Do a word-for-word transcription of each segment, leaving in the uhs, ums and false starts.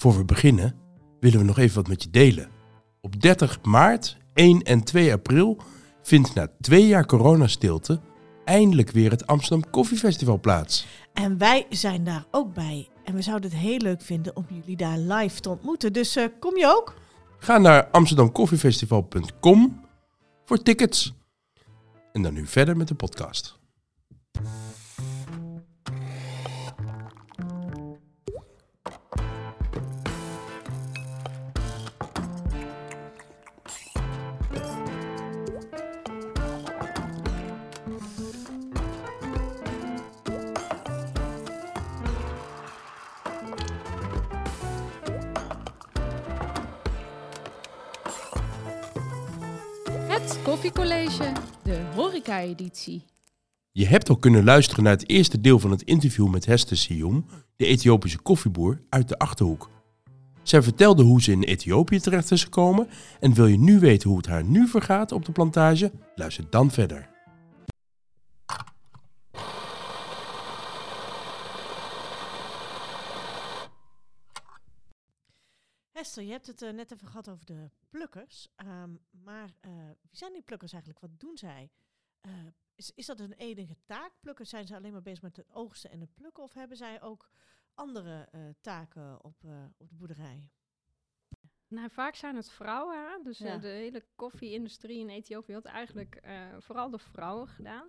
voor we beginnen, willen we nog even wat met je delen. Op dertig maart, één en twee april vindt na twee jaar coronastilte eindelijk weer het Amsterdam Koffiefestival plaats. En wij zijn daar ook bij. En we zouden het heel leuk vinden om jullie daar live te ontmoeten. Dus uh, kom je ook? Ga naar amsterdam koffiefestival punt com voor tickets. En dan nu verder met de podcast. Koffiecollege, de horeca-editie. Je hebt al kunnen luisteren naar het eerste deel van het interview met Hester Sion, de Ethiopische koffieboer uit de Achterhoek. Zij vertelde hoe ze in Ethiopië terecht is gekomen en wil je nu weten hoe het haar nu vergaat op de plantage? Luister dan verder. Hester, je hebt het uh, net even gehad over de plukkers, um, maar uh, wie zijn die plukkers eigenlijk? Wat doen zij? Uh, is, is dat hun enige taak? Plukkers, zijn ze alleen maar bezig met het oogsten en het plukken of hebben zij ook andere uh, taken op, uh, op de boerderij? Nou, vaak zijn het vrouwen, hè? Dus ja. uh, de hele koffie-industrie in Ethiopië had eigenlijk uh, vooral de vrouwen gedaan.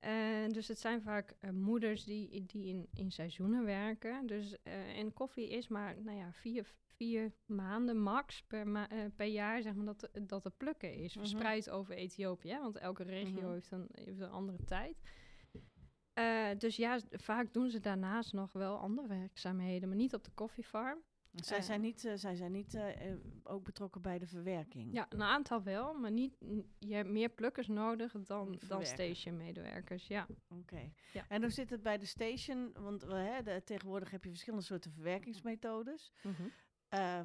Uh, dus het zijn vaak uh, moeders die, die in, in seizoenen werken. Dus, uh, en koffie is maar nou ja, vier, vier maanden max per, ma- uh, per jaar zeg maar, dat, dat te plukken is. Uh-huh. Verspreid over Ethiopië, hè, want elke regio uh-huh. heeft, een, heeft een andere tijd. Uh, dus ja, vaak doen ze daarnaast nog wel andere werkzaamheden, maar niet op de koffiefarm. Zij zijn niet, uh, zij zijn niet uh, ook betrokken bij de verwerking? Ja, een aantal wel, maar niet, n- je hebt meer plukkers nodig dan, dan station-medewerkers. Ja. Oké. Okay. Ja. En hoe zit het bij de station? Want uh, hè, de, tegenwoordig heb je verschillende soorten verwerkingsmethodes. Mm-hmm. Uh,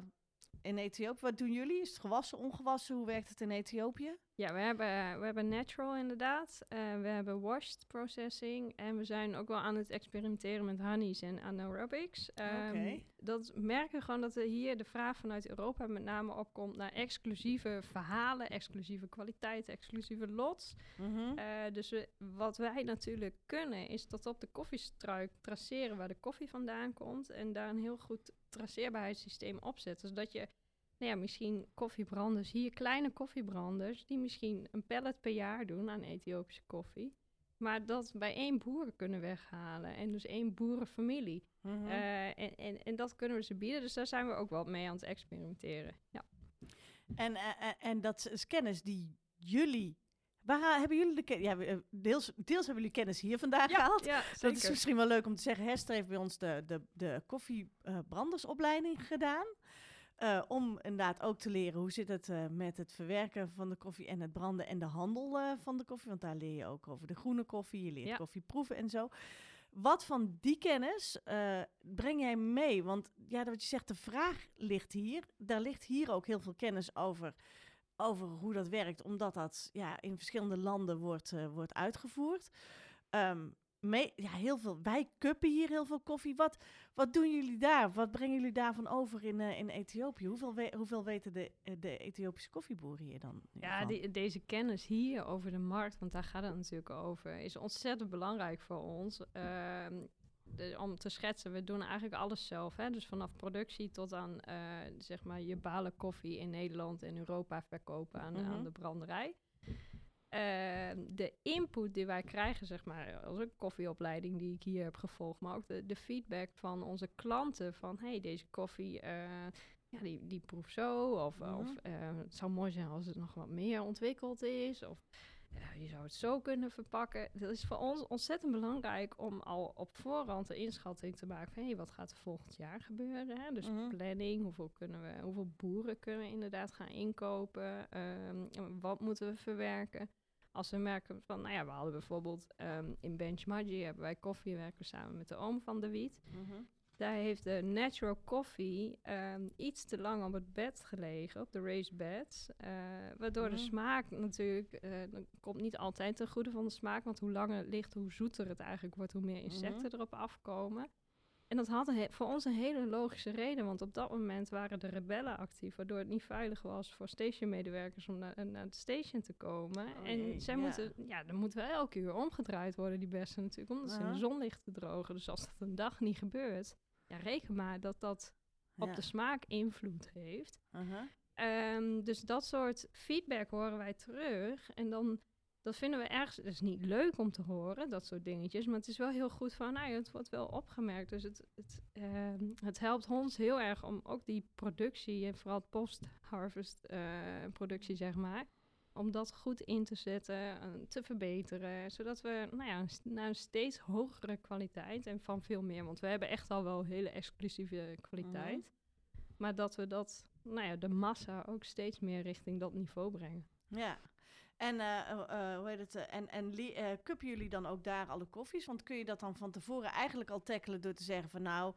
in Ethiopië, wat doen jullie? Is het gewassen, ongewassen? Hoe werkt het in Ethiopië? Ja, we hebben, we hebben natural inderdaad. Uh, we hebben washed processing. En we zijn ook wel aan het experimenteren met honeys en anaerobics. Um, okay. Dat merken gewoon dat er hier de vraag vanuit Europa met name opkomt naar exclusieve verhalen, exclusieve kwaliteiten, exclusieve lots. Mm-hmm. Uh, dus we, wat wij natuurlijk kunnen is dat op de koffiestruik traceren waar de koffie vandaan komt. En daar een heel goed traceerbaarheidssysteem opzetten. Zodat je... Nou ja, misschien koffiebranders hier, kleine koffiebranders, die misschien een pallet per jaar doen aan Ethiopische koffie. Maar dat bij één boer kunnen weghalen en dus één boerenfamilie. Mm-hmm. Uh, en, en, en dat kunnen we ze bieden, dus daar zijn we ook wel mee aan het experimenteren. Ja. En, uh, en dat is kennis die jullie... Waar hebben jullie de kennis? Ja, deels, deels hebben jullie kennis hier vandaag ja, gehaald. Ja, dat is misschien wel leuk om te zeggen. Hester heeft bij ons de, de, de koffiebrandersopleiding gedaan. Uh, om inderdaad ook te leren hoe zit het uh, met het verwerken van de koffie en het branden en de handel uh, van de koffie. Want daar leer je ook over de groene koffie, je leert ja. koffie proeven en zo. Wat van die kennis uh, breng jij mee? Want ja, wat je zegt, de vraag ligt hier. Daar ligt hier ook heel veel kennis over, over hoe dat werkt. Omdat dat ja, in verschillende landen wordt, uh, wordt uitgevoerd. Um, Mee, ja, heel veel, wij cuppen hier heel veel koffie. Wat, wat doen jullie daar? Wat brengen jullie daarvan over in, uh, in Ethiopië? Hoeveel, we, hoeveel weten de, de Ethiopische koffieboeren hier dan? Ja, die, deze kennis hier over de markt, want daar gaat het natuurlijk over, is ontzettend belangrijk voor ons. Uh, de, om te schetsen, we doen eigenlijk alles zelf. Hè? Dus vanaf productie tot aan uh, zeg maar je balen koffie in Nederland en Europa verkopen aan, mm-hmm. aan de branderij. Uh, de input die wij krijgen, zeg maar, als een koffieopleiding die ik hier heb gevolgd, maar ook de, de feedback van onze klanten van, hé, hey, deze koffie, uh, ja, die, die proef zo, of, mm-hmm. of uh, het zou mooi zijn als het nog wat meer ontwikkeld is, of uh, je zou het zo kunnen verpakken. Dat is voor ons ontzettend belangrijk om al op voorhand de inschatting te maken van, hé, hey, wat gaat er volgend jaar gebeuren, hè? Dus mm-hmm. planning, hoeveel kunnen we, hoeveel boeren kunnen we inderdaad gaan inkopen, um, wat moeten we verwerken. Als we merken van, nou ja, we hadden bijvoorbeeld um, in Bench Maggi hebben wij koffie, werken samen met de Oom van de Wiet. Mm-hmm. Daar heeft de natural koffie um, iets te lang op het bed gelegen, op de raised beds. Uh, waardoor mm-hmm. de smaak natuurlijk, uh, dat komt niet altijd ten goede van de smaak, want hoe langer het ligt, hoe zoeter het eigenlijk wordt, hoe meer insecten mm-hmm. erop afkomen. En dat had een, voor ons een hele logische reden, want op dat moment waren de rebellen actief, waardoor het niet veilig was voor stationmedewerkers om naar, naar het station te komen. Oh, en jee, zij ja. moeten, ja, dan moeten wel elke uur omgedraaid worden, die bessen natuurlijk, omdat uh-huh. ze in de zon ligt te drogen. Dus als dat een dag niet gebeurt, ja, reken maar dat dat op ja. de smaak invloed heeft. Uh-huh. Um, dus dat soort feedback horen wij terug en dan... Dat vinden we ergens, het is niet leuk om te horen, dat soort dingetjes. Maar het is wel heel goed van, nou ja, het wordt wel opgemerkt. Dus het, het, uh, het helpt ons heel erg om ook die productie, en vooral post-harvest uh, productie, zeg maar, om dat goed in te zetten, uh, te verbeteren. Zodat we nou ja, naar een steeds hogere kwaliteit en van veel meer. Want we hebben echt al wel hele exclusieve kwaliteit. Mm. Maar dat we dat, nou ja, de massa ook steeds meer richting dat niveau brengen. Ja, en uh, uh, hoe heet het? Uh, en, en uh, cuppen jullie dan ook daar alle koffies? Want kun je dat dan van tevoren eigenlijk al tackelen door te zeggen van nou,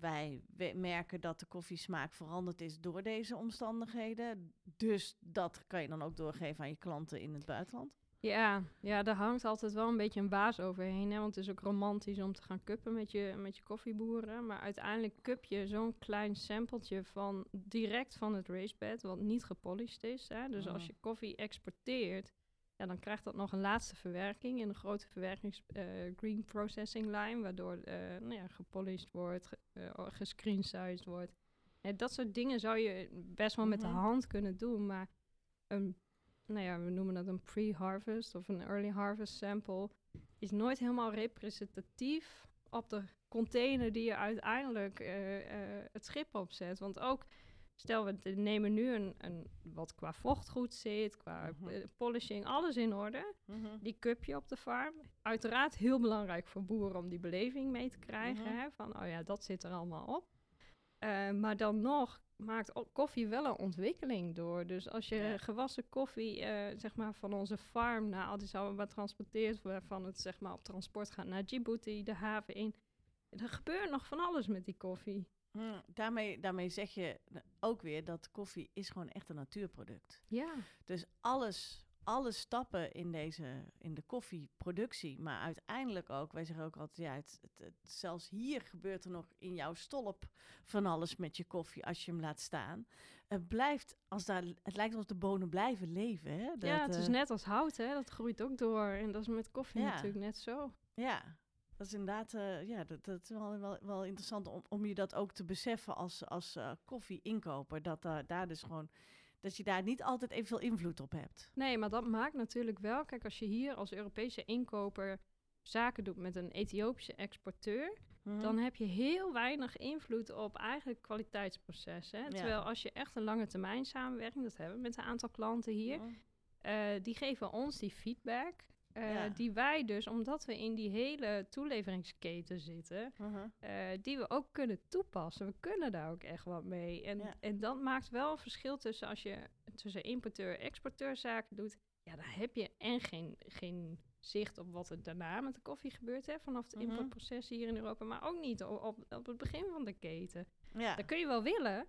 wij merken dat de koffiesmaak veranderd is door deze omstandigheden. Dus dat kan je dan ook doorgeven aan je klanten in het buitenland? Ja, ja, daar hangt altijd wel een beetje een waas overheen. Hè? Want het is ook romantisch om te gaan cuppen met je, met je koffieboeren. Maar uiteindelijk cup je zo'n klein sampletje van direct van het racebed, wat niet gepolished is. Hè? Dus oh. als je koffie exporteert, ja, dan krijgt dat nog een laatste verwerking in een grote verwerkings uh, green processing line, waardoor uh, nou ja, gepolished wordt, ge- uh, gescreensized wordt. Ja, dat soort dingen zou je best wel met mm-hmm. de hand kunnen doen, maar een nou ja, we noemen dat een pre-harvest of een early harvest sample, is nooit helemaal representatief op de container die je uiteindelijk uh, uh, het schip opzet. Want ook, stel we nemen nu een, een wat qua vocht goed zit, qua uh-huh. polishing, alles in orde. Uh-huh. Die cup je op de farm. Uiteraard heel belangrijk voor boeren om die beleving mee te krijgen. Uh-huh. Hè, van, oh ja, dat zit er allemaal op. Uh, maar dan nog maakt koffie wel een ontwikkeling door. Dus als je ja. gewassen koffie uh, zeg maar van onze farm naar Addis Ababa transporteert, waarvan het zeg maar op transport gaat naar Djibouti, de haven in, er gebeurt nog van alles met die koffie. Hmm, daarmee, daarmee zeg je ook weer dat koffie is gewoon echt een natuurproduct. Ja. Dus alles, alle stappen in deze, in de koffieproductie, maar uiteindelijk ook, wij zeggen ook altijd, ja, het, het, het, zelfs hier gebeurt er nog in jouw stolp van alles met je koffie als je hem laat staan. Het blijft, als daar, het lijkt alsof de bonen blijven leven. Hè? Dat, ja, het is net als hout, hè? Dat groeit ook door en dat is met koffie ja. natuurlijk net zo. Ja. Dat is inderdaad, uh, ja, dat, dat is wel, wel, wel interessant om, om je dat ook te beseffen als, als uh, koffieinkoper. Dat uh, daar dus gewoon, dat je daar niet altijd evenveel invloed op hebt. Nee, maar dat maakt natuurlijk wel. Kijk, als je hier als Europese inkoper zaken doet met een Ethiopische exporteur, mm-hmm. dan heb je heel weinig invloed op eigenlijk kwaliteitsprocessen. Ja. Terwijl als je echt een lange termijn samenwerking, dat hebben we met een aantal klanten hier, mm-hmm. uh, die geven ons die feedback. Uh, ja. Die wij dus, omdat we in die hele toeleveringsketen zitten, uh-huh. uh, die we ook kunnen toepassen. We kunnen daar ook echt wat mee. En, ja. en dat maakt wel een verschil tussen als je tussen importeur en exporteur zaken doet. Ja, dan heb je en geen, geen zicht op wat er daarna met de koffie gebeurt, hè, vanaf het uh-huh. importproces hier in Europa. Maar ook niet op, op, op het begin van de keten. Ja. Dat kun je wel willen.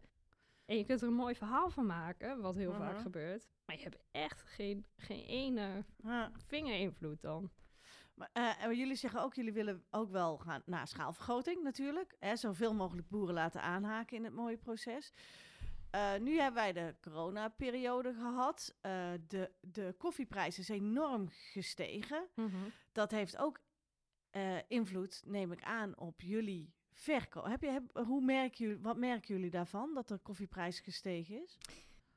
En je kunt er een mooi verhaal van maken, wat heel uh-huh. vaak gebeurt. Maar je hebt echt geen, geen ene uh, vingerinvloed dan. Maar, uh, en jullie zeggen ook, jullie willen ook wel gaan naar schaalvergroting natuurlijk. Hè, zoveel mogelijk boeren laten aanhaken in het mooie proces. Uh, nu hebben wij de coronaperiode gehad. Uh, de, de koffieprijs is enorm gestegen. Uh-huh. Dat heeft ook uh, invloed, neem ik aan, op jullie verkoop. Heb je, heb, hoe merken jullie, wat merken jullie daarvan, dat de koffieprijs gestegen is?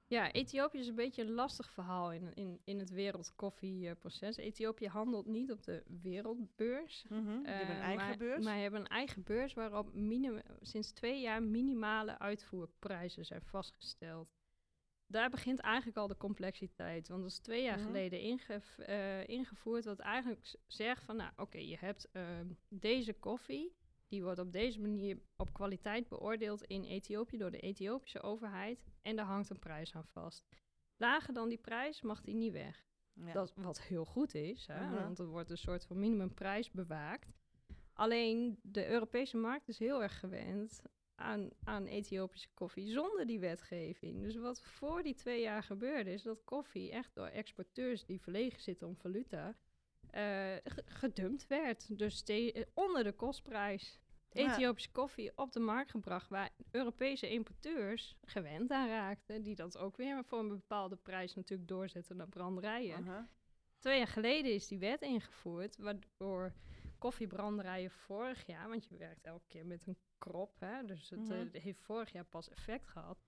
Ja, Ethiopië is een beetje een lastig verhaal in, in, in het wereldkoffieproces. Ethiopië handelt niet op de wereldbeurs. Mm-hmm, die uh, hebben een eigen maar, beurs. Maar hebben een eigen beurs waarop minim- sinds twee jaar minimale uitvoerprijzen zijn vastgesteld. Daar begint eigenlijk al de complexiteit. Want dat is twee jaar mm-hmm. geleden inge- uh, ingevoerd, wat eigenlijk zegt van, nou oké, okay, je hebt uh, deze koffie. Die wordt op deze manier op kwaliteit beoordeeld in Ethiopië door de Ethiopische overheid. En daar hangt een prijs aan vast. Lager dan die prijs mag die niet weg. Ja. Dat, wat heel goed is, hè? Uh-huh. Want er wordt een soort van minimumprijs bewaakt. Alleen de Europese markt is heel erg gewend aan, aan Ethiopische koffie zonder die wetgeving. Dus wat voor die twee jaar gebeurde is dat koffie echt door exporteurs die verlegen zitten om valuta... Uh, gedumpt werd, dus te- onder de kostprijs. Ethiopische koffie op de markt gebracht, waar Europese importeurs gewend aan raakten, die dat ook weer voor een bepaalde prijs natuurlijk doorzetten naar branderijen. Uh-huh. Twee jaar geleden is die wet ingevoerd, waardoor koffiebranderijen vorig jaar, want je werkt elke keer met een krop, hè, dus het uh-huh. uh, heeft vorig jaar pas effect gehad.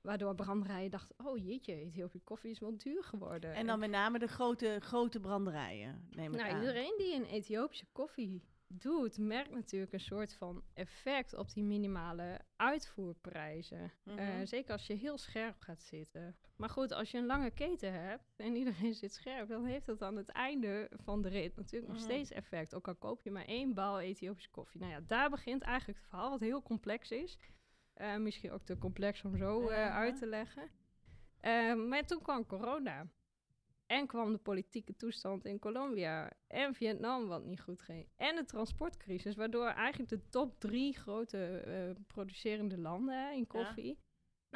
Waardoor branderijen dachten, oh jeetje, Ethiopische koffie is wel duur geworden. En dan met name de grote, grote branderijen, neem ik nou, aan. Iedereen die een Ethiopische koffie doet, merkt natuurlijk een soort van effect op die minimale uitvoerprijzen. Mm-hmm. Uh, zeker als je heel scherp gaat zitten. Maar goed, als je een lange keten hebt en iedereen zit scherp, dan heeft dat aan het einde van de rit natuurlijk mm-hmm. nog steeds effect. Ook al koop je maar één bal Ethiopische koffie. Nou ja, daar begint eigenlijk het verhaal, wat heel complex is. Uh, misschien ook te complex om zo uh, uh-huh. uit te leggen. Uh, maar toen kwam corona. En kwam de politieke toestand in Colombia. En Vietnam, wat niet goed ging. En de transportcrisis, waardoor eigenlijk de top drie grote uh, producerende landen in koffie... Ja.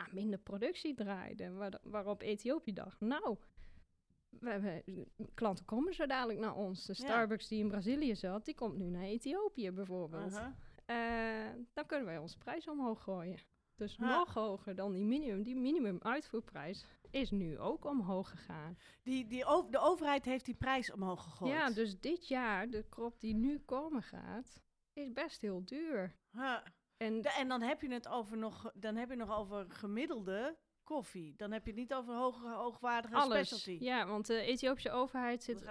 Nou, minder productie draaiden. Waar, waarop Ethiopië dacht, nou... We hebben, klanten komen zo dadelijk naar ons. De Starbucks ja. die in Brazilië zat, die komt nu naar Ethiopië bijvoorbeeld. Uh-huh. Uh, dan kunnen wij onze prijs omhoog gooien. Dus ah. nog hoger dan die minimum. Die minimum uitvoerprijs is nu ook omhoog gegaan. Die, die o- de overheid heeft die prijs omhoog gegooid. Ja, dus dit jaar, de crop die nu komen gaat, is best heel duur. Ah. En, de, en dan heb je het over nog, dan heb je nog over gemiddelde koffie. Dan heb je het niet over hoge, hoogwaardige alles. Specialty. Ja, want de Ethiopische overheid zit uh,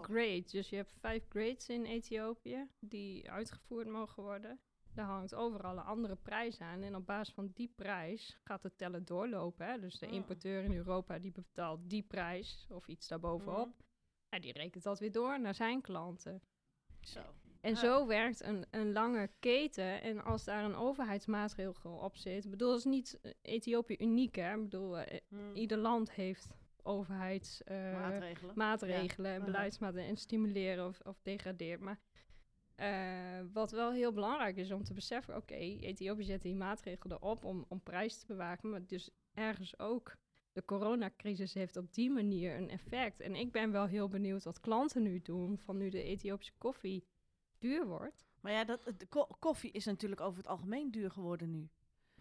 grade. Dus je hebt vijf grades in Ethiopië die uitgevoerd mogen worden. Daar hangt overal een andere prijs aan. En op basis van die prijs gaat de teller doorlopen. Hè? Dus de oh. importeur in Europa die betaalt die prijs of iets daarbovenop. Mm-hmm. En die rekent dat weer door naar zijn klanten. Zo. En ah. zo werkt een, een lange keten. En als daar een overheidsmaatregel op zit... Ik bedoel, dat is niet Ethiopië uniek, hè? Ik bedoel, uh, hmm. ieder land heeft overheidsmaatregelen uh, ja. en beleidsmaatregelen... en stimuleren of, of degradeert. Maar uh, wat wel heel belangrijk is om te beseffen... oké, okay, Ethiopië zet die maatregelen erop om, om prijs te bewaken... maar dus ergens ook... De coronacrisis heeft op die manier een effect. En ik ben wel heel benieuwd wat klanten nu doen... van nu de Ethiopische koffie duur wordt. Maar ja, dat, de ko- koffie is natuurlijk over het algemeen duur geworden nu.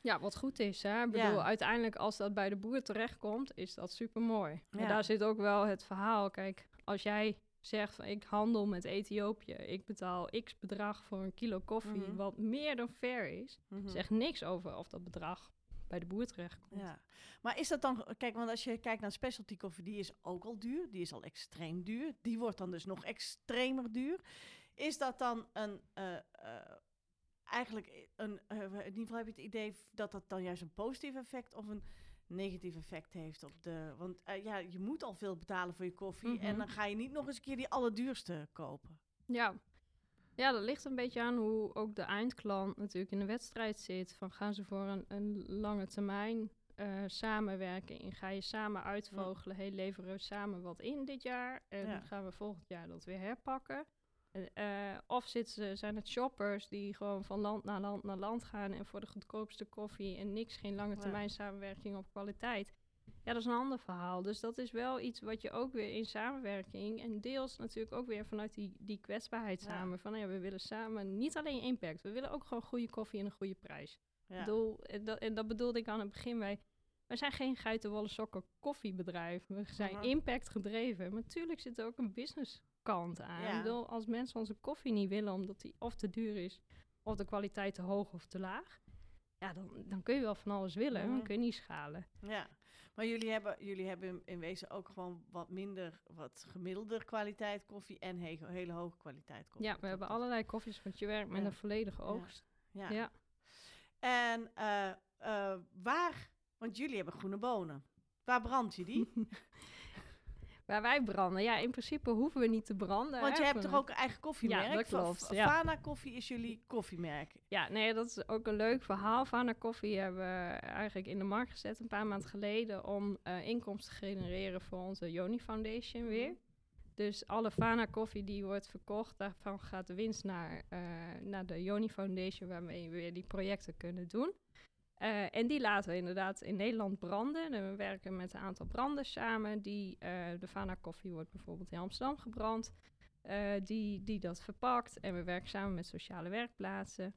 Ja, wat goed is. Hè? Ik bedoel, ja. uiteindelijk als dat bij de boer terechtkomt... is dat supermooi. Ja. En daar zit ook wel het verhaal. Kijk, als jij zegt van ik handel met Ethiopië... ik betaal x bedrag voor een kilo koffie... Mm-hmm. wat meer dan fair is... Mm-hmm. zegt niks over of dat bedrag... bij de boer terechtkomt. Ja. Maar is dat dan... Kijk, want als je kijkt naar specialty koffie... die is ook al duur. Die is al extreem duur. Die wordt dan dus nog extremer duur. Is dat dan een... Uh, uh, eigenlijk een... Uh, in ieder geval heb je het idee... dat dat dan juist een positief effect... of een negatief effect heeft op de... Want uh, ja, je moet al veel betalen voor je koffie... Mm-hmm. en dan ga je niet nog eens een keer die allerduurste kopen. Ja. Ja, dat ligt een beetje aan hoe ook de eindklant natuurlijk in de wedstrijd zit. Van gaan ze voor een, een lange termijn uh, samenwerken in? Ga je samen uitvogelen? Ja. Hey, leveren we samen wat in dit jaar? En ja. gaan we volgend jaar dat weer herpakken? En, uh, of zitten ze, zijn het shoppers die gewoon van land naar land naar land gaan... en voor de goedkoopste koffie en niks, geen lange termijn ja. samenwerking op kwaliteit... Ja, dat is een ander verhaal. Dus dat is wel iets wat je ook weer in samenwerking... en deels natuurlijk ook weer vanuit die, die kwetsbaarheid ja. samen... van ja, we willen samen niet alleen impact... we willen ook gewoon goede koffie en een goede prijs. Ja. Bedoel, en, dat, en dat bedoelde ik aan het begin. Wij, wij zijn geen geitenwolle sokken koffiebedrijf. We zijn uh-huh. impact gedreven. Maar natuurlijk zit er ook een businesskant aan. Ja. Ik bedoel, als mensen onze koffie niet willen... omdat die of te duur is... of de kwaliteit te hoog of te laag... ja, dan, dan kun je wel van alles willen. Mm-hmm. Dan kun je niet schalen. Ja. Maar jullie hebben, jullie hebben in wezen ook gewoon wat minder, wat gemiddelder kwaliteit koffie en he- hele hoge kwaliteit koffie. Ja, we hebben allerlei koffies, want je werkt met ja. een volledige oogst. Ja. ja. ja. En uh, uh, waar, want jullie hebben groene bonen. Waar brand je die? Waar wij branden. Ja, in principe hoeven we niet te branden. Want je hebt toch ook een eigen koffiemerk? Ja, dat klopt. Ja. Fana Koffie is jullie koffiemerk. Ja, nee, dat is ook een leuk verhaal. Fana Koffie hebben we eigenlijk in de markt gezet een paar maanden geleden... om uh, inkomsten te genereren voor onze Yoni Foundation weer. Dus alle Fana Koffie die wordt verkocht, daarvan gaat de winst naar, uh, naar de Yoni Foundation... waarmee we weer die projecten kunnen doen. Uh, en die laten we inderdaad in Nederland branden. En we werken met een aantal branders samen. Die, uh, de Fana Koffie wordt bijvoorbeeld in Amsterdam gebrand. Uh, die, die dat verpakt. En we werken samen met sociale werkplaatsen.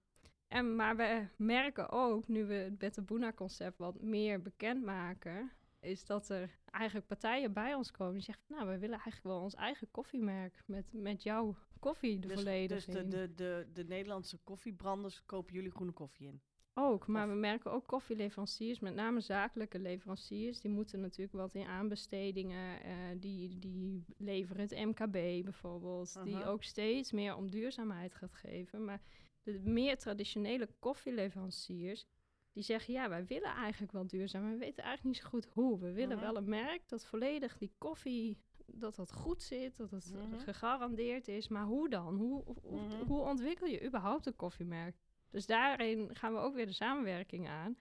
En, maar we merken ook, nu we het Better Buna concept wat meer bekendmaken, is dat er eigenlijk partijen bij ons komen die zeggen, nou, we willen eigenlijk wel ons eigen koffiemerk met, met jouw koffie de dus, volledige. Dus de, de, de, de Nederlandse koffiebranders kopen jullie groene koffie in? Ook, maar of? We merken ook koffieleveranciers, met name zakelijke leveranciers, die moeten natuurlijk wat in aanbestedingen, uh, die, die leveren het M K B bijvoorbeeld, uh-huh. die ook steeds meer om duurzaamheid gaat geven. Maar de meer traditionele koffieleveranciers, die zeggen, ja, wij willen eigenlijk wel duurzaam, maar we weten eigenlijk niet zo goed hoe. We willen uh-huh. wel een merk dat volledig die koffie, dat dat goed zit, dat dat uh-huh. gegarandeerd is. Maar hoe dan? Hoe, hoe, uh-huh. hoe ontwikkel je überhaupt een koffiemerk? Dus daarin gaan we ook weer de samenwerking aan.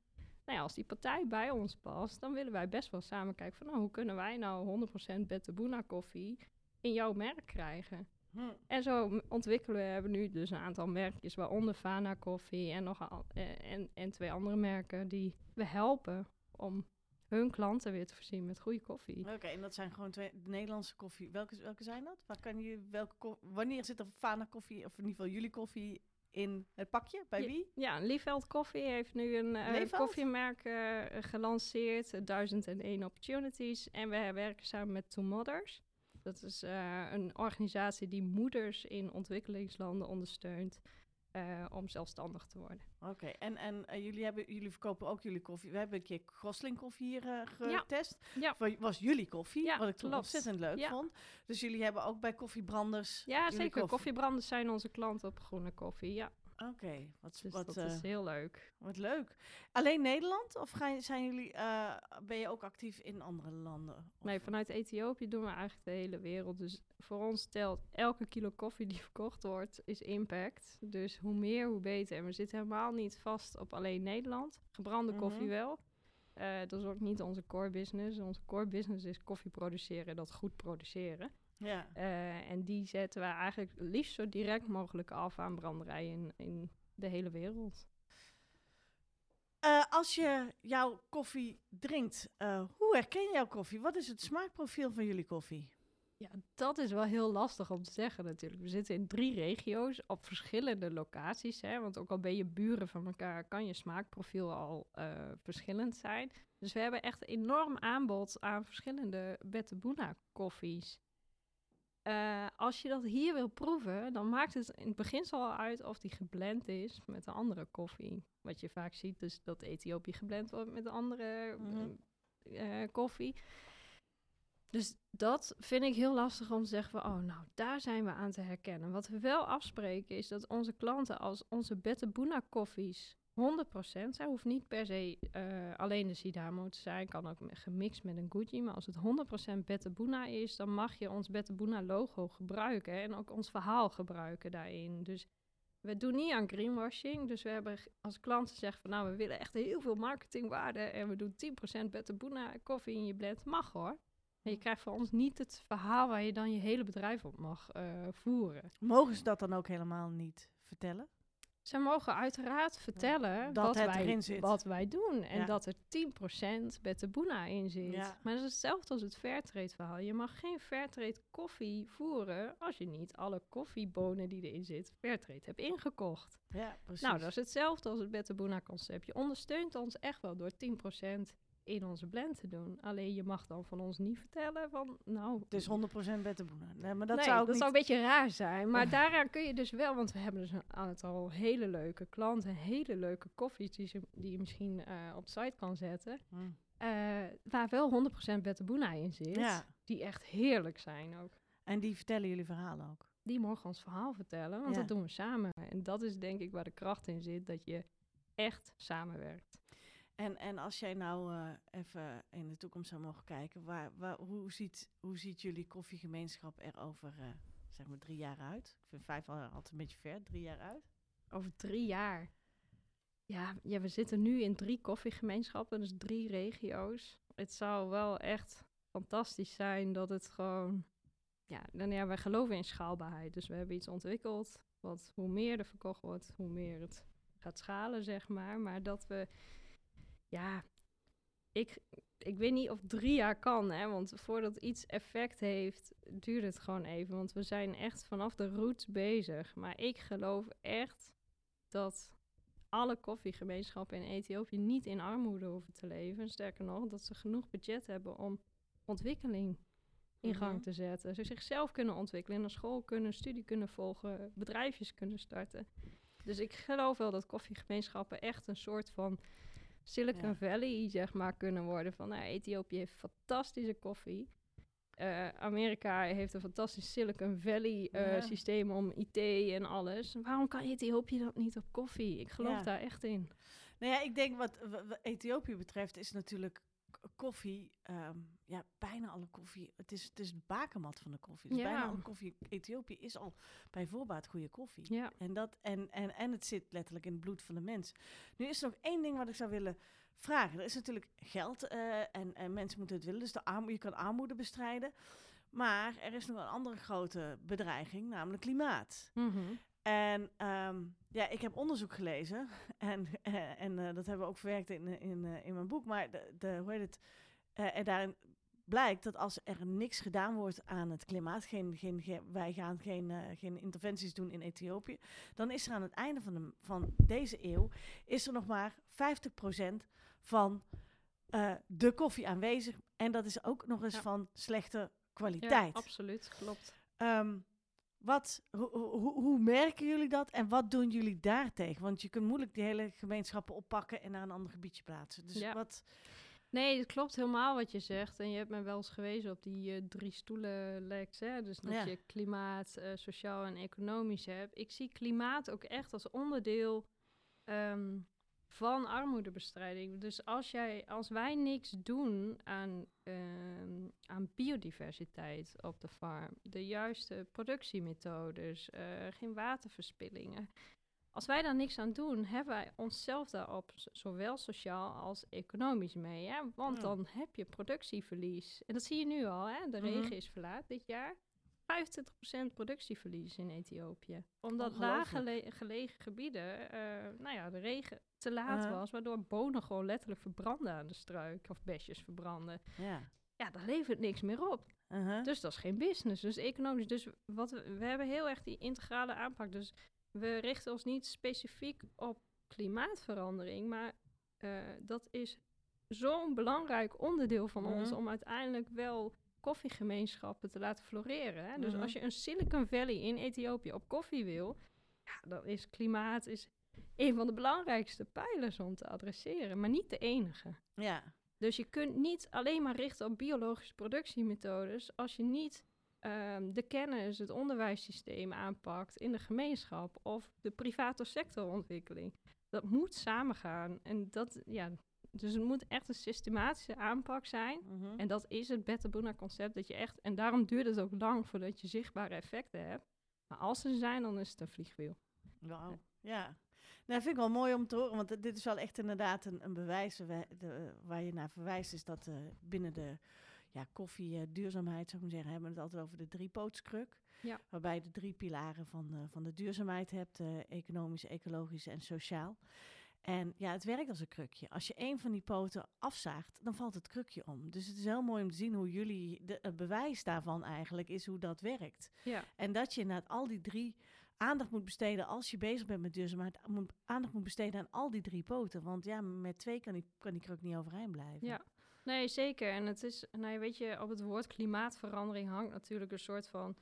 Nou ja, als die partij bij ons past, dan willen wij best wel samen kijken van, nou, hoe kunnen wij nou honderd procent Better Buna koffie in jouw merk krijgen? Hmm. En zo ontwikkelen we, hebben nu dus een aantal merkjes, waaronder Fana Koffie en, nog al, en, en twee andere merken die we helpen om hun klanten weer te voorzien met goede koffie. Oké, okay, en dat zijn gewoon twee Nederlandse koffie. Welke, welke zijn dat? Waar kan je, welke kof, wanneer zit er Fana Koffie, of in ieder geval jullie koffie, in het pakje? Bij wie? Ja, ja, Liefeld Koffie heeft nu een uh, koffiemerk uh, gelanceerd. Uh, duizend en één Opportunities. En we werken samen met Two Mothers. Dat is uh, een organisatie die moeders in ontwikkelingslanden ondersteunt uh, om zelfstandig te worden. Oké, okay. en, en uh, jullie, hebben, jullie verkopen ook jullie koffie. We hebben een keer Gosling koffie hier uh, getest. Ja. Ja. Was jullie koffie, ja, wat ik toen ontzettend leuk ja. vond. Dus jullie hebben ook bij koffiebranders... Ja, zeker. Koffie. Koffiebranders zijn onze klanten op groene koffie, ja. Oké, okay, wat, dus wat dat uh, is heel leuk. Wat leuk. Alleen Nederland? Of ga je, zijn jullie, uh, ben je ook actief in andere landen? Of? Nee, vanuit Ethiopië doen we eigenlijk de hele wereld. Dus voor ons telt elke kilo koffie die verkocht wordt, is impact. Dus hoe meer, hoe beter. En we zitten helemaal niet vast op alleen Nederland. Gebrande mm-hmm. koffie wel. Uh, dat is ook niet onze core business. Onze core business is koffie produceren, dat goed produceren. Ja. Uh, en die zetten we eigenlijk liefst zo direct mogelijk af aan branderijen in, in de hele wereld. Uh, als je jouw koffie drinkt, uh, hoe herken je jouw koffie? Wat is het smaakprofiel van jullie koffie? Ja, dat is wel heel lastig om te zeggen natuurlijk. We zitten in drie regio's op verschillende locaties. Hè? Want ook al ben je buren van elkaar, kan je smaakprofiel al uh, verschillend zijn. Dus we hebben echt een enorm aanbod aan verschillende Better Buna koffies. Uh, als je dat hier wil proeven, dan maakt het in het beginsel al uit of die geblend is met een andere koffie. Wat je vaak ziet is dat Ethiopië geblend wordt met een andere mm-hmm. uh, uh, koffie. Dus dat vind ik heel lastig om te zeggen van, oh, nou, daar zijn we aan te herkennen. Wat we wel afspreken is dat onze klanten, als onze Better Buna koffies honderd procent zijn, hoeft niet per se uh, alleen de Sidamo te zijn, kan ook gemixt met een Gucci, maar als het honderd procent Better Buna is, dan mag je ons Better Buna logo gebruiken en ook ons verhaal gebruiken daarin. Dus we doen niet aan greenwashing, dus we hebben als klanten zeggen van, nou, we willen echt heel veel marketingwaarde en we doen tien procent Better Buna koffie in je blend, mag hoor. En je krijgt van ons niet het verhaal waar je dan je hele bedrijf op mag uh, voeren. Mogen ze dat dan ook helemaal niet vertellen? Zij mogen uiteraard vertellen dat wat, het wij, erin zit. Wat wij doen. En ja. dat er tien procent Better Buna in zit. Ja. Maar dat is hetzelfde als het Fairtrade verhaal. Je mag geen Fairtrade koffie voeren als je niet alle koffiebonen die erin zitten Fairtrade hebt ingekocht. Ja, precies. Nou, dat is hetzelfde als het Better Buna concept. Je ondersteunt ons echt wel door tien procent in onze blend te doen. Alleen je mag dan van ons niet vertellen van, nou... Het is honderd procent Better Buna. Nee, maar dat, nee, zou, dat niet... zou een beetje raar zijn. Maar daaraan kun je dus wel... Want we hebben dus een aantal hele leuke klanten... hele leuke koffies die, ze, die je misschien uh, op site kan zetten... Mm. Uh, waar wel honderd procent Better Buna in zit. Ja. Die echt heerlijk zijn ook. En die vertellen jullie verhalen ook? Die mogen ons verhaal vertellen, want ja. dat doen we samen. En dat is denk ik waar de kracht in zit... dat je echt samenwerkt. En, en als jij nou uh, even in de toekomst zou mogen kijken, waar, waar, hoe, ziet, hoe ziet jullie koffiegemeenschap er over uh, zeg maar drie jaar uit? Ik vind vijf al altijd een beetje ver, drie jaar uit. Over drie jaar? Ja, ja, we zitten nu in drie koffiegemeenschappen, dus drie regio's. Het zou wel echt fantastisch zijn dat het gewoon... Ja, dan, ja, wij geloven in schaalbaarheid, dus we hebben iets ontwikkeld. Wat, hoe meer er verkocht wordt, hoe meer het gaat schalen, zeg maar. Maar dat we... Ja, ik, ik weet niet of drie jaar kan, hè, want voordat iets effect heeft, duurt het gewoon even. Want we zijn echt vanaf de roots bezig. Maar ik geloof echt dat alle koffiegemeenschappen in Ethiopië niet in armoede hoeven te leven. Sterker nog, dat ze genoeg budget hebben om ontwikkeling in gang te zetten. Ze zichzelf kunnen ontwikkelen, naar school kunnen, studie kunnen volgen, bedrijfjes kunnen starten. Dus ik geloof wel dat koffiegemeenschappen echt een soort van Silicon ja. Valley, zeg maar, kunnen worden. Van, nou, Ethiopië heeft fantastische koffie. Uh, Amerika heeft een fantastisch Silicon Valley uh, ja. systeem om I T en alles. Waarom kan Ethiopië dat niet op koffie? Ik geloof ja. daar echt in. Nou ja, ik denk wat, wat Ethiopië betreft is natuurlijk koffie, um, ja, bijna alle koffie. Het is, het is de bakermat van de koffie. Dus ja. bijna alle koffie in Ethiopië is al bij voorbaat goede koffie. Ja. En, dat, en, en, en het zit letterlijk in het bloed van de mens. Nu is er nog één ding wat ik zou willen vragen. Er is natuurlijk geld uh, en, en mensen moeten het willen. Dus de armoede, je kan armoede bestrijden. Maar er is nog een andere grote bedreiging, namelijk klimaat. Mm-hmm. En um, ja, ik heb onderzoek gelezen en, en, en uh, dat hebben we ook verwerkt in, in, uh, in mijn boek. Maar de, de, hoe heet het? Uh, en daarin blijkt dat als er niks gedaan wordt aan het klimaat, geen, geen, geen, wij gaan geen, uh, geen interventies doen in Ethiopië, dan is er aan het einde van, de, van deze eeuw is er nog maar vijftig procent van uh, de koffie aanwezig. En dat is ook nog eens ja. van slechte kwaliteit. Ja, absoluut, klopt. Um, Wat, ho, ho, hoe merken jullie dat en wat doen jullie daartegen? Want je kunt moeilijk die hele gemeenschappen oppakken en naar een ander gebiedje plaatsen. Dus ja. wat... Nee, het klopt helemaal wat je zegt. En je hebt me wel eens gewezen op die uh, drie stoelen lex, hè? Dus dat ja. je klimaat, uh, sociaal en economisch hebt. Ik zie klimaat ook echt als onderdeel um, van armoedebestrijding. Dus als, jij, als wij niks doen aan, um, aan biodiversiteit op de farm, de juiste productiemethodes, uh, geen waterverspillingen. Als wij daar niks aan doen, hebben wij onszelf daarop z- zowel sociaal als economisch mee. Hè? Want ja. dan heb je productieverlies. En dat zie je nu al, hè? De regen mm-hmm. is verlaat dit jaar. vijfentwintig procent productieverlies in Ethiopië. Omdat laag gele- gelegen gebieden, uh, nou ja, de regen te laat uh. was, waardoor bonen gewoon letterlijk verbranden aan de struik, of besjes verbranden. Ja, ja daar levert niks meer op. Uh-huh. Dus dat is geen business, dus economisch. Dus wat we, we hebben heel erg die integrale aanpak. Dus we richten ons niet specifiek op klimaatverandering, maar uh, dat is zo'n belangrijk onderdeel van uh-huh. ons om uiteindelijk wel koffiegemeenschappen te laten floreren. Hè? Dus mm-hmm. als je een Silicon Valley in Ethiopië op koffie wil, ja, dan is klimaat is een van de belangrijkste pijlers om te adresseren, maar niet de enige. Ja. Dus je kunt niet alleen maar richten op biologische productiemethodes als je niet um, de kennis, het onderwijssysteem aanpakt in de gemeenschap of de private sectorontwikkeling. Dat moet samengaan en dat, ja. Dus het moet echt een systematische aanpak zijn. Mm-hmm. En dat is het Better Buna concept. Dat je echt, en daarom duurt het ook lang voordat je zichtbare effecten hebt. Maar als ze zijn, dan is het een vliegwiel. Wauw, ja. Nou, dat vind ik wel mooi om te horen. Want dit is wel echt inderdaad een, een bewijs. We, de, waar je naar verwijst is dat uh, binnen de ja, koffie uh, duurzaamheid, zou ik maar zeggen, hebben we het altijd over de driepootskruk. Ja. Waarbij je de drie pilaren van, uh, van de duurzaamheid hebt. Uh, economisch, ecologisch en sociaal. En ja, het werkt als een krukje. Als je één van die poten afzaagt, dan valt het krukje om. Dus het is heel mooi om te zien hoe jullie... De, het bewijs daarvan eigenlijk is hoe dat werkt. Ja. En dat je inderdaad al die drie aandacht moet besteden... als je bezig bent met duurzaamheid... aandacht moet besteden aan al die drie poten. Want ja, met twee kan die, kan die kruk niet overeind blijven. Ja, nee, zeker. En het is... Nou, weet je, op het woord klimaatverandering hangt natuurlijk een soort van...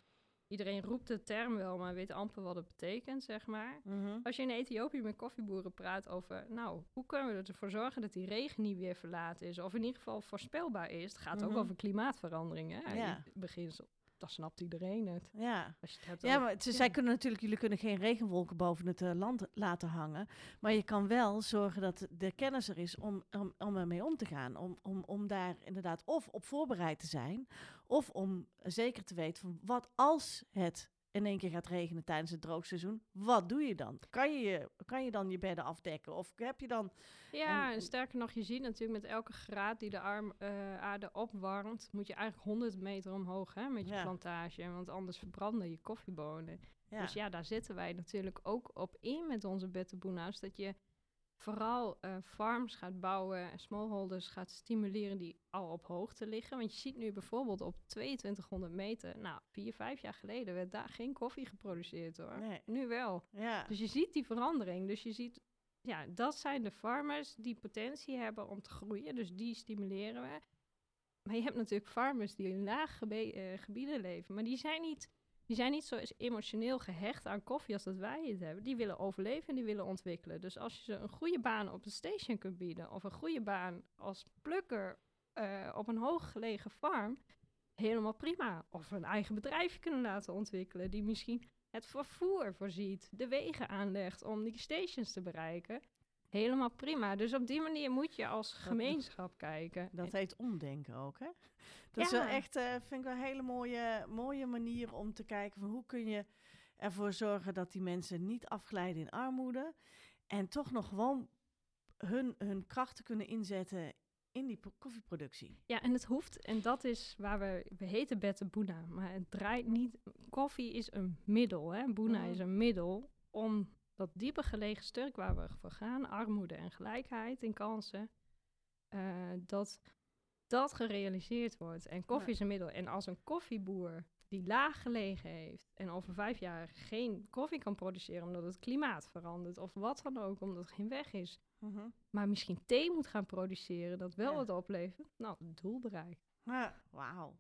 Iedereen roept de term wel, maar weet amper wat het betekent, zeg maar. Mm-hmm. Als je in Ethiopië met koffieboeren praat over... nou, hoe kunnen we ervoor zorgen dat die regen niet weer verlaat is... of in ieder geval voorspelbaar is. Het gaat mm-hmm. ook over klimaatveranderingen, hè, ja. in het beginsel. Dat snapt iedereen het. Ja, Als je het hebt ja over... maar ze, ja. zij kunnen natuurlijk... jullie kunnen geen regenwolken boven het uh, land laten hangen. Maar je kan wel zorgen dat de kennis er is om, om, om ermee om te gaan. Om, om, om daar inderdaad of op voorbereid te zijn... of om zeker te weten van wat als het in één keer gaat regenen tijdens het droogseizoen... wat doe je dan? Kan je, kan je dan je bedden afdekken? Of heb je dan... Ja, en, en sterker nog, je ziet natuurlijk met elke graad die de arm, uh, aarde opwarmt... moet je eigenlijk honderd meter omhoog, hè, met je ja. plantage. Want anders verbranden je koffiebonen. Ja. Dus ja, daar zetten wij natuurlijk ook op in met onze Better Buna's... dat je vooral uh, farms gaat bouwen en smallholders gaat stimuleren... die al op hoogte liggen. Want je ziet nu bijvoorbeeld op tweeduizend tweehonderd meter... nou, vier, vijf jaar geleden werd daar geen koffie geproduceerd, hoor. Nee. Nu wel. Ja. Dus je ziet die verandering. Dus je ziet... ja, dat zijn de farmers die potentie hebben om te groeien. Dus die stimuleren we. Maar je hebt natuurlijk farmers die in laag gebe- uh, gebieden leven. Maar die zijn niet, die zijn niet zo emotioneel gehecht aan koffie als dat wij het hebben. Die willen overleven en die willen ontwikkelen. Dus als je ze een goede baan op een station kunt bieden... of een goede baan als plukker uh, op een hooggelegen farm... helemaal prima. Of een eigen bedrijfje kunnen laten ontwikkelen... die misschien het vervoer voorziet, de wegen aanlegt om die stations te bereiken... Helemaal prima. Dus op die manier moet je als gemeenschap dat, kijken. Dat heet omdenken ook, hè? Dat ja. is wel echt, uh, vind ik wel een hele mooie, mooie manier om te kijken... van hoe kun je ervoor zorgen dat die mensen niet afglijden in armoede... en toch nog gewoon hun, hun krachten kunnen inzetten in die po- koffieproductie. Ja, en het hoeft, en dat is waar we... We heten Better Buna, maar het draait niet... Koffie is een middel, hè? Buna mm. is een middel om... dat diepe gelegen stuk waar we voor gaan, armoede en gelijkheid in kansen, uh, dat dat gerealiseerd wordt. En koffie ja. is een middel. En als een koffieboer die laag gelegen heeft en over vijf jaar geen koffie kan produceren omdat het klimaat verandert of wat dan ook, omdat er geen weg is, mm-hmm. maar misschien thee moet gaan produceren dat wel ja. wat oplevert, nou, doel bereikt. Ja, wauw.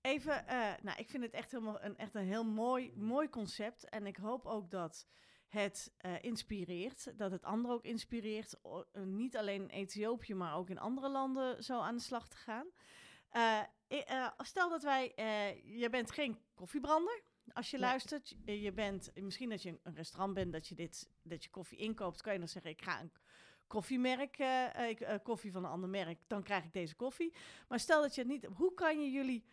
Even, uh, nou, ik vind het echt, helemaal een, echt een heel mooi, mooi concept en ik hoop ook dat het uh, inspireert, dat het anderen ook inspireert... O, uh, niet alleen in Ethiopië, maar ook in andere landen zo aan de slag te gaan. Uh, uh, stel dat wij... Uh, je bent geen koffiebrander, als je nee. luistert. Je, je bent, misschien dat je een restaurant bent, dat je, dit, dat je koffie inkoopt... kan je dan zeggen, ik ga een koffiemerk, uh, ik, uh, koffie van een ander merk... dan krijg ik deze koffie. Maar stel dat je het niet... Hoe kan je jullie...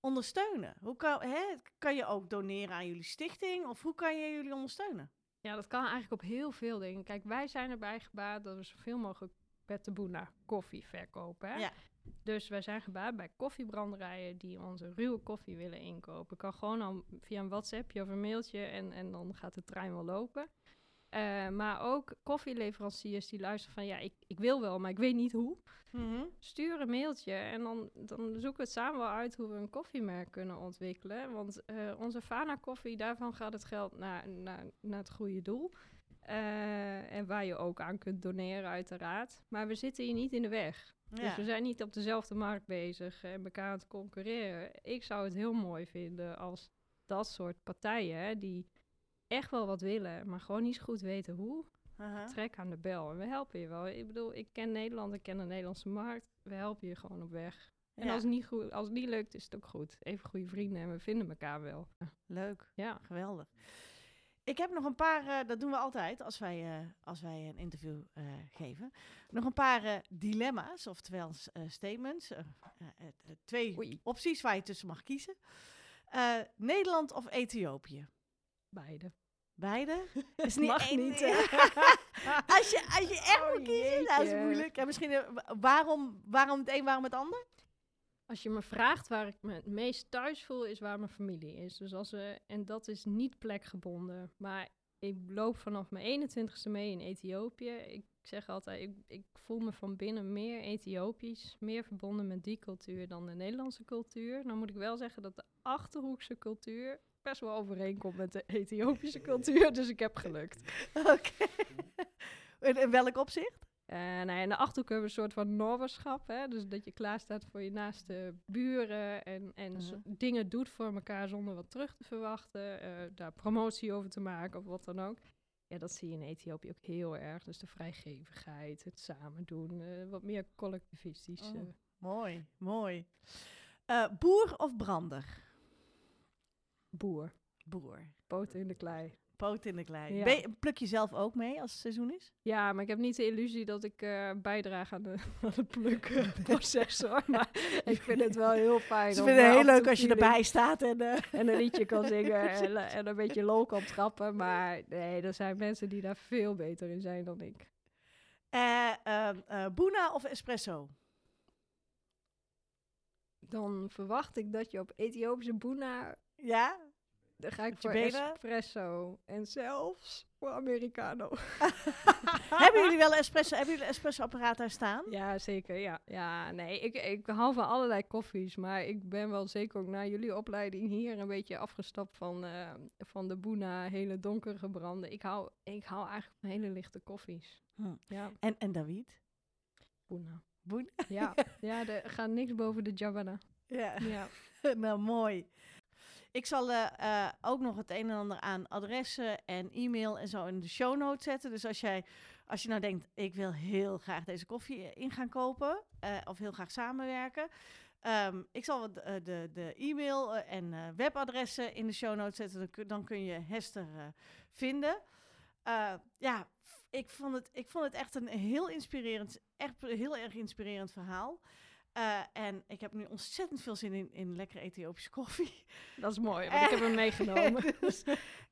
ondersteunen? Hoe kan, hè, kan je ook doneren aan jullie stichting? Of hoe kan je jullie ondersteunen? Ja, dat kan eigenlijk op heel veel dingen. Kijk, wij zijn erbij gebaat dat we zoveel mogelijk Better Buna koffie verkopen. Hè? Ja. Dus wij zijn gebaat bij koffiebranderijen die onze ruwe koffie willen inkopen. Ik kan gewoon al via een WhatsAppje of een mailtje en, en dan gaat de trein wel lopen. Uh, maar ook koffieleveranciers die luisteren van... ja, ik, ik wil wel, maar ik weet niet hoe. Mm-hmm. Stuur een mailtje en dan, dan zoeken we het samen wel uit... hoe we een koffiemerk kunnen ontwikkelen. Want uh, onze Fana Koffie, daarvan gaat het geld naar, naar, naar het goede doel. Uh, en waar je ook aan kunt doneren, uiteraard. Maar we zitten hier niet in de weg. Ja. Dus we zijn niet op dezelfde markt bezig en elkaar aan het concurreren. Ik zou het heel mooi vinden als dat soort partijen... Hè, die echt wel wat willen, maar gewoon niet zo goed weten hoe. Aha. Trek aan de bel en we helpen je wel. Ik bedoel, ik ken Nederland, ik ken de Nederlandse markt. We helpen je gewoon op weg. En ja. als, het niet goed, als het niet lukt, is het ook goed. Even goede vrienden en we vinden elkaar wel. Leuk, ja, geweldig. Ik heb nog een paar, uh, dat doen we altijd als wij, uh, als wij een interview uh, geven. Nog een paar uh, dilemma's, oftewel uh, statements. Uh, uh, uh, uh, twee Oei. opties waar je tussen mag kiezen. Uh, Nederland of Ethiopië? Beide. Beide? Dat is niet Mag één, niet. Uh, als, je, als je echt oh, moet kiezen, dat is moeilijk. Ja, misschien uh, waarom, waarom het een, waarom het ander? Als je me vraagt waar ik me het meest thuis voel, is waar mijn familie is. Dus als we, en dat is niet plekgebonden. Maar ik loop vanaf mijn eenentwintigste mee in Ethiopië. Ik zeg altijd, ik, ik voel me van binnen meer Ethiopisch. Meer verbonden met die cultuur dan de Nederlandse cultuur. Nou moet ik wel zeggen dat de Achterhoekse cultuur... best wel overeenkomt met de Ethiopische cultuur, dus ik heb gelukt. Oké. Okay. In welk opzicht? Uh, nou ja, in de Achterhoek hebben we een soort van noorderschap, hè? Dus dat je klaarstaat voor je naaste buren en, en uh-huh. z- dingen doet voor elkaar zonder wat terug te verwachten, uh, daar promotie over te maken of wat dan ook. Ja, dat zie je in Ethiopië ook heel erg. Dus de vrijgevigheid, het samen doen, uh, wat meer collectivistisch. Oh, uh. Mooi, mooi. Uh, boer of brander? Boer. Boer. Poot in de klei. Poot in de klei. Ja. Je, pluk je zelf ook mee als het seizoen is? Ja, maar ik heb niet de illusie dat ik uh, bijdrage aan, de, aan het plukproces hoor. Maar ik vind het wel heel fijn. Ze dus vinden het heel leuk als je erbij staat en, uh, en een liedje kan zingen en, en een beetje lol kan trappen. Maar nee, er zijn mensen die daar veel beter in zijn dan ik. Uh, uh, uh, Buna of espresso? Dan verwacht ik dat je op Ethiopische Buna... Ja? Dan ga ik voor espresso. En zelfs voor americano. Hebben jullie wel espresso? Hebben jullie een espresso-apparaat daar staan? Ja, zeker. Ja, ja nee, ik, ik hou van allerlei koffies. Maar ik ben wel zeker ook na jullie opleiding hier een beetje afgestapt van, uh, van de Buna, hele donkere branden. Ik hou, ik hou eigenlijk van hele lichte koffies. Hm. Ja. En, en David? Buna. Buna? Ja, ja, er gaat niks boven de Djabana. Ja, ja. Nou mooi. Ik zal uh, uh, ook nog het een en ander aan adressen en e-mail en zo in de show notes zetten. Dus als jij, als je nou denkt, ik wil heel graag deze koffie in gaan kopen uh, of heel graag samenwerken. Um, ik zal de, de, de e-mail en uh, webadressen in de show notes zetten. Dan kun, dan kun je Hester uh, vinden. Uh, ja, ik vond het, ik vond het echt een heel inspirerend, echt heel erg inspirerend verhaal. Uh, en ik heb nu ontzettend veel zin in, in lekkere Ethiopische koffie. Dat is mooi, want ik heb hem meegenomen. Dus,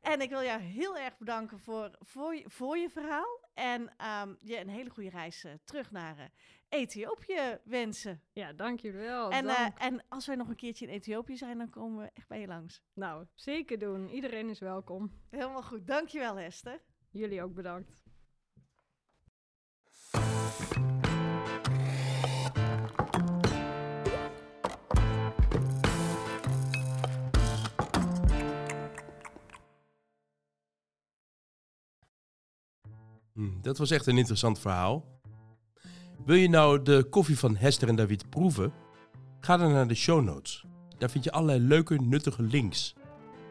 en ik wil jou heel erg bedanken voor, voor, voor je verhaal. En um, je een hele goede reis uh, terug naar uh, Ethiopië wensen. Ja, dankjewel. En, dank. uh, en als wij nog een keertje in Ethiopië zijn, dan komen we echt bij je langs. Nou, zeker doen. Iedereen is welkom. Helemaal goed. Dankjewel, Hester. Jullie ook bedankt. Dat was echt een interessant verhaal. Wil je nou de koffie van Hester en David proeven? Ga dan naar de show notes. Daar vind je allerlei leuke, nuttige links.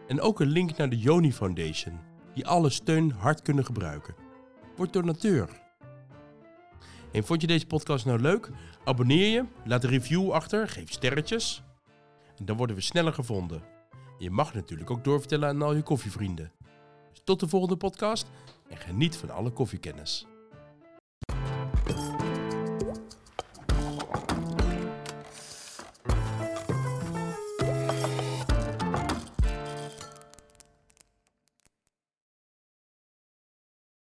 En ook een link naar de Yoni Foundation, die alle steun hard kunnen gebruiken. Word donateur. En vond je deze podcast nou leuk? Abonneer je, laat een review achter, geef sterretjes. En dan worden we sneller gevonden. En je mag natuurlijk ook doorvertellen aan al je koffievrienden. Dus tot de volgende podcast en geniet van alle koffiekennis.